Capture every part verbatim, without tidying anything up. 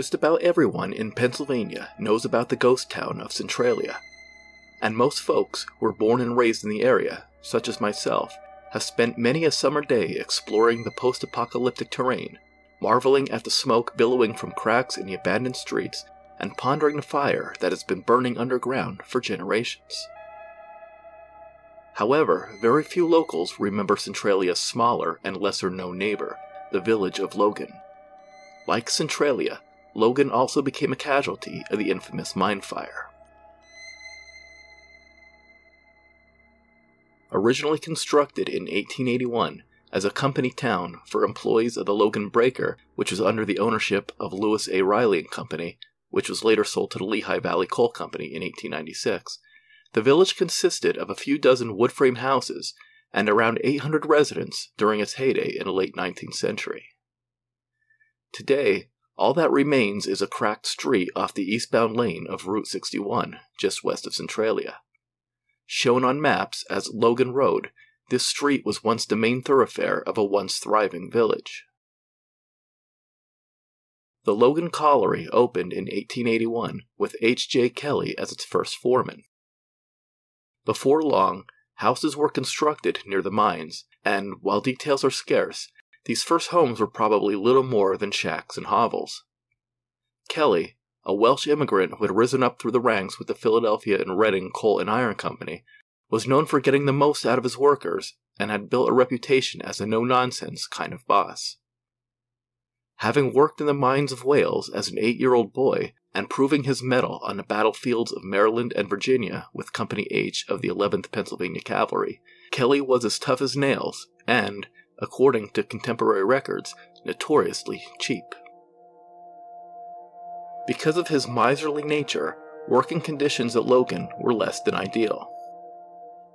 Just about everyone in Pennsylvania knows about the ghost town of Centralia, and most folks who were born and raised in the area, such as myself, have spent many a summer day exploring the post-apocalyptic terrain, marveling at the smoke billowing from cracks in the abandoned streets, and pondering the fire that has been burning underground for generations. However, very few locals remember Centralia's smaller and lesser-known neighbor, the village of Logan. Like Centralia, Logan also became a casualty of the infamous mine fire. Originally constructed in eighteen eighty-one as a company town for employees of the Logan Breaker, which was under the ownership of Lewis A. Riley and Company, which was later sold to the Lehigh Valley Coal Company in eighteen ninety-six, the village consisted of a few dozen wood frame houses and around eight hundred residents during its heyday in the late nineteenth century. Today, all that remains is a cracked street off the eastbound lane of Route sixty-one, just west of Centralia. Shown on maps as Logan Road, this street was once the main thoroughfare of a once thriving village. The Logan Colliery opened in eighteen eighty-one with H J Kelly as its first foreman. Before long, houses were constructed near the mines, and while details are scarce, these first homes were probably little more than shacks and hovels. Kelly, a Welsh immigrant who had risen up through the ranks with the Philadelphia and Reading Coal and Iron Company, was known for getting the most out of his workers and had built a reputation as a no-nonsense kind of boss. Having worked in the mines of Wales as an eight-year-old boy and proving his mettle on the battlefields of Maryland and Virginia with Company H of the eleventh Pennsylvania Cavalry, Kelly was as tough as nails and, according to contemporary records, notoriously cheap. Because of his miserly nature, working conditions at Logan were less than ideal.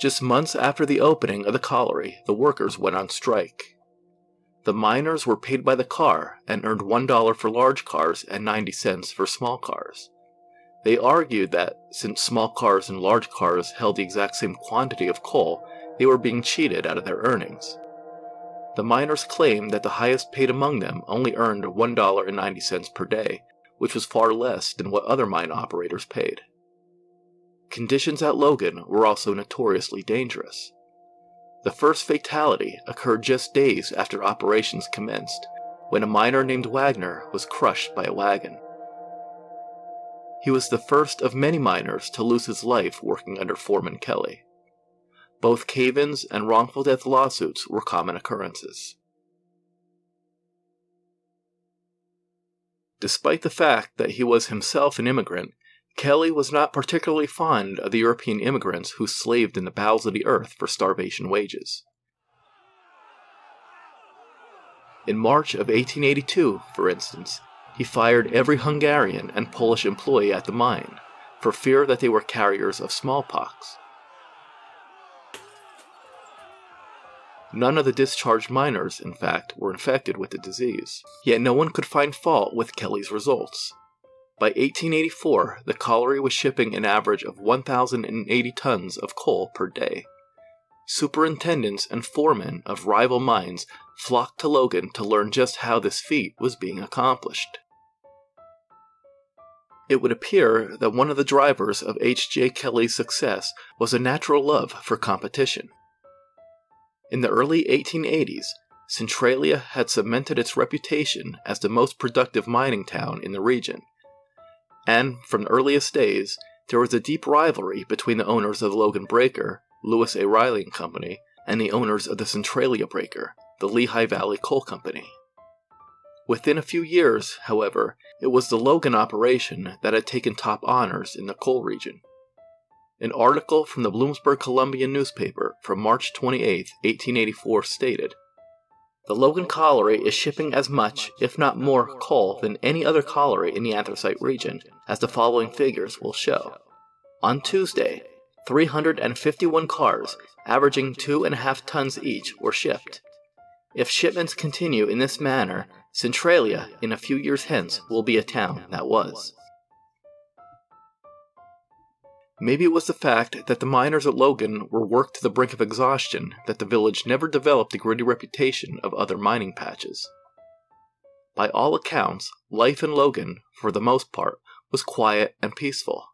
Just months after the opening of the colliery, the workers went on strike. The miners were paid by the car and earned one dollar for large cars and ninety cents for small cars. They argued that, since small cars and large cars held the exact same quantity of coal, they were being cheated out of their earnings. The miners claimed that the highest paid among them only earned one dollar and ninety cents per day, which was far less than what other mine operators paid. Conditions at Logan were also notoriously dangerous. The first fatality occurred just days after operations commenced, when a miner named Wagner was crushed by a wagon. He was the first of many miners to lose his life working under Foreman Kelly. Both cave-ins and wrongful death lawsuits were common occurrences. Despite the fact that he was himself an immigrant, Kelly was not particularly fond of the European immigrants who slaved in the bowels of the earth for starvation wages. In March of eighteen eighty-two, for instance, he fired every Hungarian and Polish employee at the mine, for fear that they were carriers of smallpox. None of the discharged miners, in fact, were infected with the disease, yet no one could find fault with Kelly's results. By eighteen eighty-four, the colliery was shipping an average of one thousand eighty tons of coal per day. Superintendents and foremen of rival mines flocked to Logan to learn just how this feat was being accomplished. It would appear that one of the drivers of H J Kelly's success was a natural love for competition. In the early eighteen eighties, Centralia had cemented its reputation as the most productive mining town in the region, and from the earliest days, there was a deep rivalry between the owners of the Logan Breaker, Lewis A. Riley and Company, and the owners of the Centralia Breaker, the Lehigh Valley Coal Company. Within a few years, however, it was the Logan operation that had taken top honors in the coal region. An article from the Bloomsburg-Columbian newspaper from March twenty-eighth, eighteen eighty-four stated, "The Logan Colliery is shipping as much, if not more, coal than any other colliery in the anthracite region, as the following figures will show. On Tuesday, three hundred fifty-one cars, averaging two and a half tons each, were shipped. If shipments continue in this manner, Centralia, in a few years hence, will be a town that was." Maybe it was the fact that the miners at Logan were worked to the brink of exhaustion that the village never developed the gritty reputation of other mining patches. By all accounts, life in Logan, for the most part, was quiet and peaceful.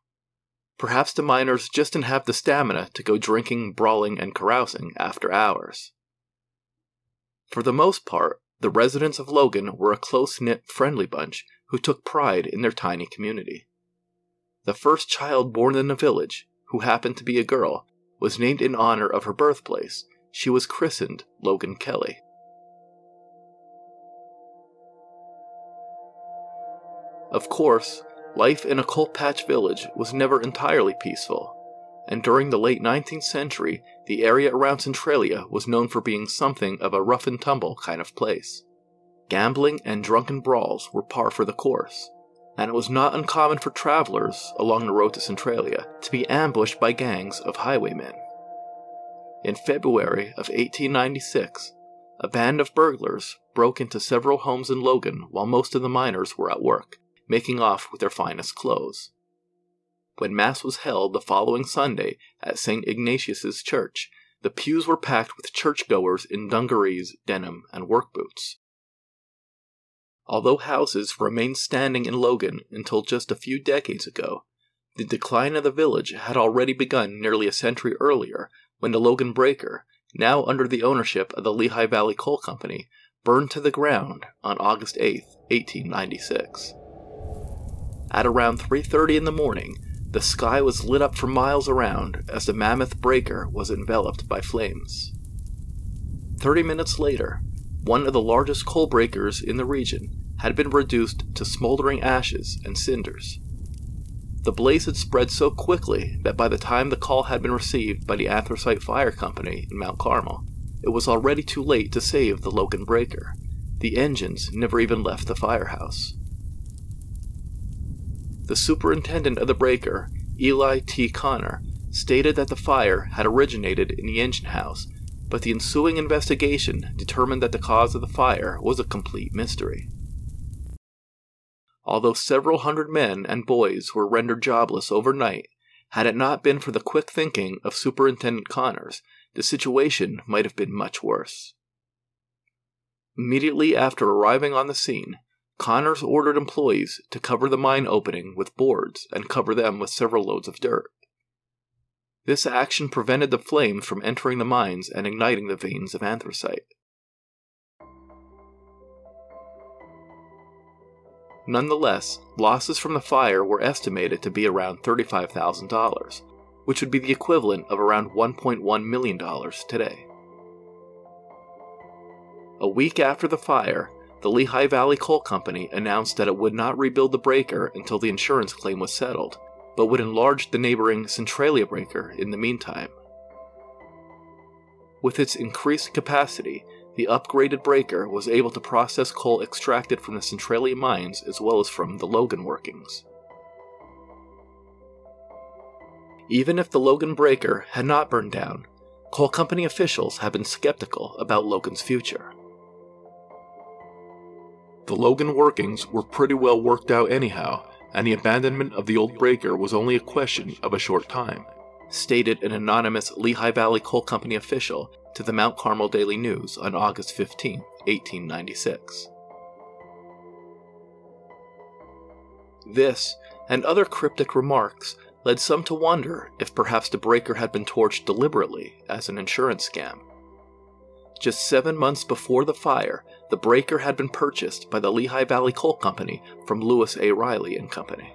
Perhaps the miners just didn't have the stamina to go drinking, brawling, and carousing after hours. For the most part, the residents of Logan were a close-knit, friendly bunch who took pride in their tiny community. The first child born in the village, who happened to be a girl, was named in honor of her birthplace. She was christened Logan Kelly. Of course, life in a coal patch village was never entirely peaceful, and during the late nineteenth century, the area around Centralia was known for being something of a rough-and-tumble kind of place. Gambling and drunken brawls were par for the course, and it was not uncommon for travelers along the road to Centralia to be ambushed by gangs of highwaymen. In February of eighteen ninety-six, a band of burglars broke into several homes in Logan while most of the miners were at work, making off with their finest clothes. When Mass was held the following Sunday at Saint Ignatius's Church, the pews were packed with churchgoers in dungarees, denim, and work boots. Although houses remained standing in Logan until just a few decades ago, the decline of the village had already begun nearly a century earlier when the Logan Breaker, now under the ownership of the Lehigh Valley Coal Company, burned to the ground on August eighth, eighteen ninety-six. At around three thirty in the morning, the sky was lit up for miles around as the Mammoth Breaker was enveloped by flames. Thirty minutes later, one of the largest coal breakers in the region had been reduced to smoldering ashes and cinders. The blaze had spread so quickly that by the time the call had been received by the Anthracite Fire Company in Mount Carmel, it was already too late to save the Logan Breaker. The engines never even left the firehouse. The superintendent of the breaker, Eli T. Connor, stated that the fire had originated in the engine house, but the ensuing investigation determined that the cause of the fire was a complete mystery. Although several hundred men and boys were rendered jobless overnight, had it not been for the quick thinking of Superintendent Connors, the situation might have been much worse. Immediately after arriving on the scene, Connors ordered employees to cover the mine opening with boards and cover them with several loads of dirt. This action prevented the flames from entering the mines and igniting the veins of anthracite. Nonetheless, losses from the fire were estimated to be around thirty-five thousand dollars, which would be the equivalent of around one point one million dollars today. A week after the fire, the Lehigh Valley Coal Company announced that it would not rebuild the breaker until the insurance claim was settled, but would enlarge the neighboring Centralia Breaker in the meantime. With its increased capacity, the upgraded breaker was able to process coal extracted from the Centralia mines as well as from the Logan workings. Even if the Logan Breaker had not burned down, coal company officials have been skeptical about Logan's future. The Logan workings were pretty well worked out anyhow, and the abandonment of the old breaker was only a question of a short time, stated an anonymous Lehigh Valley Coal Company official to the Mount Carmel Daily News on August fifteenth, eighteen ninety-six. This, and other cryptic remarks, led some to wonder if perhaps the breaker had been torched deliberately as an insurance scam. Just seven months before the fire, the breaker had been purchased by the Lehigh Valley Coal Company from Lewis A. Riley and Company.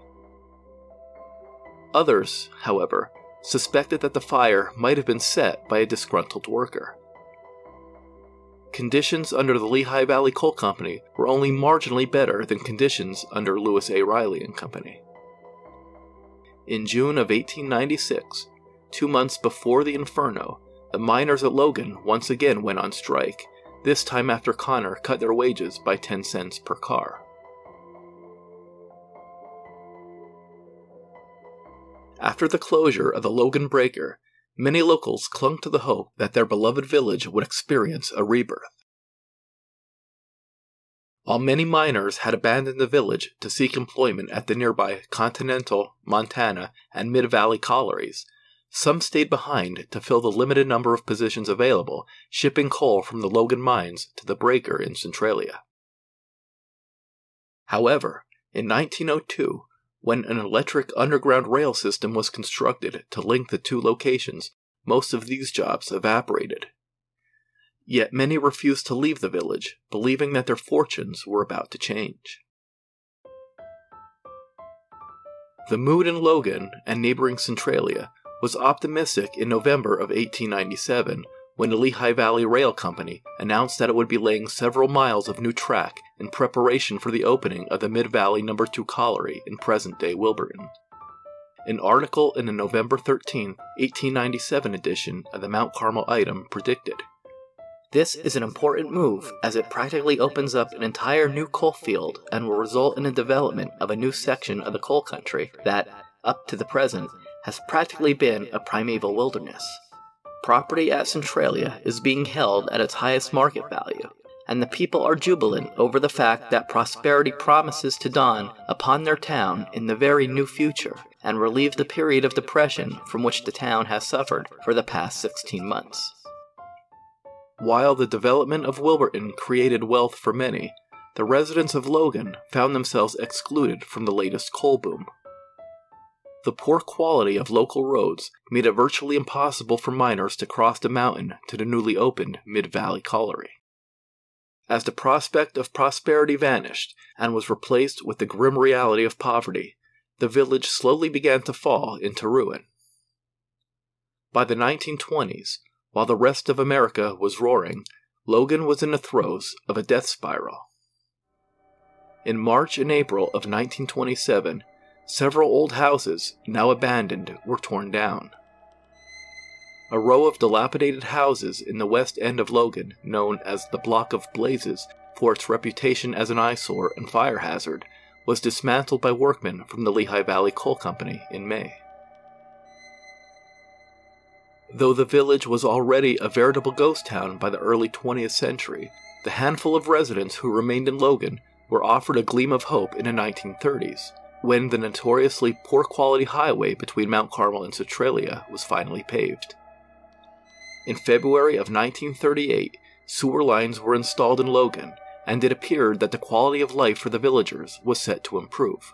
Others, however, suspected that the fire might have been set by a disgruntled worker. Conditions under the Lehigh Valley Coal Company were only marginally better than conditions under Lewis A. Riley and Company. In June of eighteen ninety-six, two months before the inferno, the miners at Logan once again went on strike, this time after Connor cut their wages by ten cents per car. After the closure of the Logan Breaker, many locals clung to the hope that their beloved village would experience a rebirth. While many miners had abandoned the village to seek employment at the nearby Continental, Montana, and Mid-Valley collieries, some stayed behind to fill the limited number of positions available, shipping coal from the Logan mines to the breaker in Centralia. However, in nineteen oh two, when an electric underground rail system was constructed to link the two locations, most of these jobs evaporated. Yet many refused to leave the village, believing that their fortunes were about to change. The mood in Logan and neighboring Centralia was optimistic in November of eighteen ninety-seven when the Lehigh Valley Rail Company announced that it would be laying several miles of new track in preparation for the opening of the Mid-Valley number two Colliery in present-day Wilburton. An article in the November thirteenth, eighteen ninety-seven edition of the Mount Carmel Item predicted, "This is an important move as it practically opens up an entire new coal field and will result in the development of a new section of the coal country that, up to the present, has practically been a primeval wilderness. Property at Centralia is being held at its highest market value, and the people are jubilant over the fact that prosperity promises to dawn upon their town in the very new future and relieve the period of depression from which the town has suffered for the past sixteen months. While the development of Wilburton created wealth for many, the residents of Logan found themselves excluded from the latest coal boom. The poor quality of local roads made it virtually impossible for miners to cross the mountain to the newly opened Mid-Valley Colliery. As the prospect of prosperity vanished and was replaced with the grim reality of poverty, the village slowly began to fall into ruin. By the nineteen twenties, while the rest of America was roaring, Logan was in the throes of a death spiral. In March and April of nineteen twenty-seven, several old houses, now abandoned, were torn down. A row of dilapidated houses in the west end of Logan, known as the Block of Blazes for its reputation as an eyesore and fire hazard, was dismantled by workmen from the Lehigh Valley Coal Company in May. Though the village was already a veritable ghost town by the early twentieth century, the handful of residents who remained in Logan were offered a gleam of hope in the nineteen thirties, when the notoriously poor-quality highway between Mount Carmel and Centralia was finally paved. In February of nineteen thirty-eight, sewer lines were installed in Logan, and it appeared that the quality of life for the villagers was set to improve.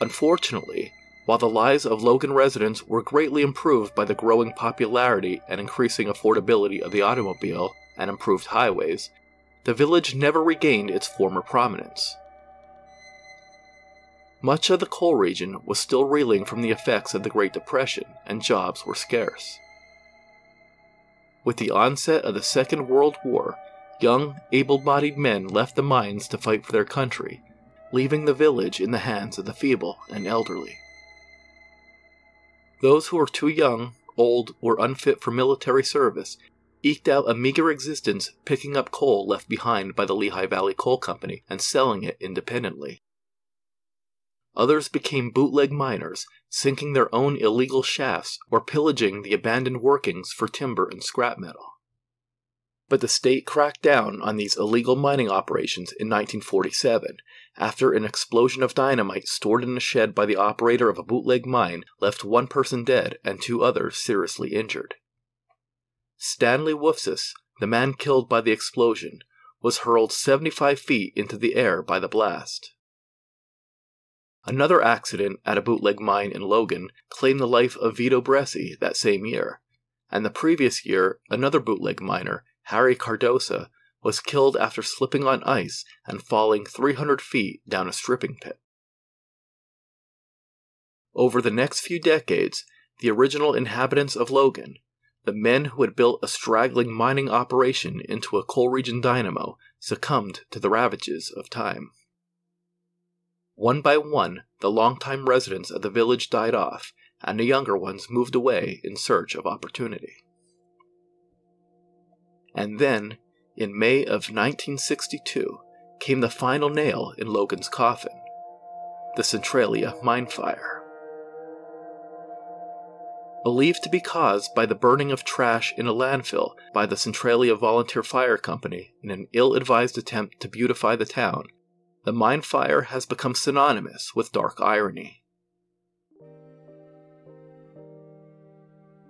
Unfortunately, while the lives of Logan residents were greatly improved by the growing popularity and increasing affordability of the automobile and improved highways, the village never regained its former prominence. Much of the coal region was still reeling from the effects of the Great Depression, and jobs were scarce. With the onset of the Second World War, young, able-bodied men left the mines to fight for their country, leaving the village in the hands of the feeble and elderly. Those who were too young, old, or unfit for military service eked out a meager existence picking up coal left behind by the Lehigh Valley Coal Company and selling it independently. Others became bootleg miners, sinking their own illegal shafts or pillaging the abandoned workings for timber and scrap metal. But the state cracked down on these illegal mining operations in nineteen forty-seven, after an explosion of dynamite stored in a shed by the operator of a bootleg mine left one person dead and two others seriously injured. Stanley Woofsis, the man killed by the explosion, was hurled seventy-five feet into the air by the blast. Another accident at a bootleg mine in Logan claimed the life of Vito Bressi that same year, and the previous year another bootleg miner, Harry Cardosa, was killed after slipping on ice and falling three hundred feet down a stripping pit. Over the next few decades, the original inhabitants of Logan, the men who had built a straggling mining operation into a coal region dynamo, succumbed to the ravages of time. One by one, the longtime residents of the village died off, and the younger ones moved away in search of opportunity. And then, in May of nineteen sixty-two, came the final nail in Logan's coffin, the Centralia Mine Fire. Believed to be caused by the burning of trash in a landfill by the Centralia Volunteer Fire Company in an ill-advised attempt to beautify the town, the mine fire has become synonymous with dark irony.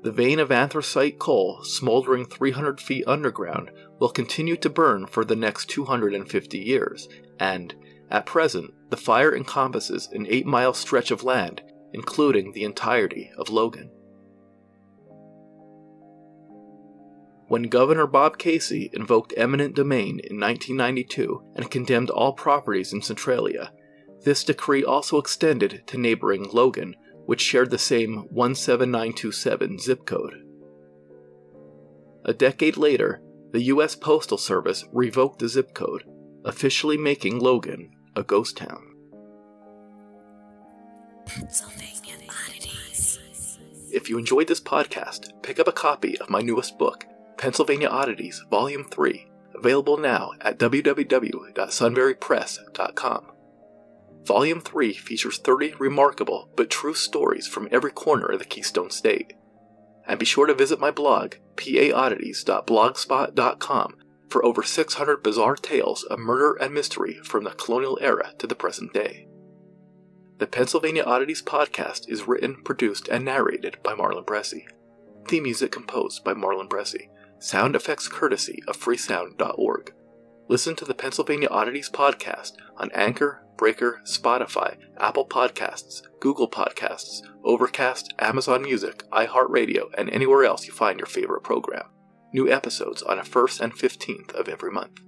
The vein of anthracite coal smoldering three hundred feet underground will continue to burn for the next two hundred fifty years, and, at present, the fire encompasses an eight-mile stretch of land, including the entirety of Logan. When Governor Bob Casey invoked eminent domain in nineteen ninety-two and condemned all properties in Centralia, this decree also extended to neighboring Logan, which shared the same one seven nine two seven zip code. A decade later, the U S Postal Service revoked the zip code, officially making Logan a ghost town. Pennsylvania Oddities. If you enjoyed this podcast, pick up a copy of my newest book, Pennsylvania Oddities, Volume three, available now at w w w dot sunbury press dot com. Volume three features thirty remarkable but true stories from every corner of the Keystone State. And be sure to visit my blog, p a oddities dot blogspot dot com, for over six hundred bizarre tales of murder and mystery from the colonial era to the present day. The Pennsylvania Oddities podcast is written, produced, and narrated by Marlon Bressi. Theme music composed by Marlon Bressi. Sound effects courtesy of free sound dot org. Listen to the Pennsylvania Oddities podcast on Anchor, Breaker, Spotify, Apple Podcasts, Google Podcasts, Overcast, Amazon Music, iHeartRadio, and anywhere else you find your favorite program. New episodes on the first and fifteenth of every month.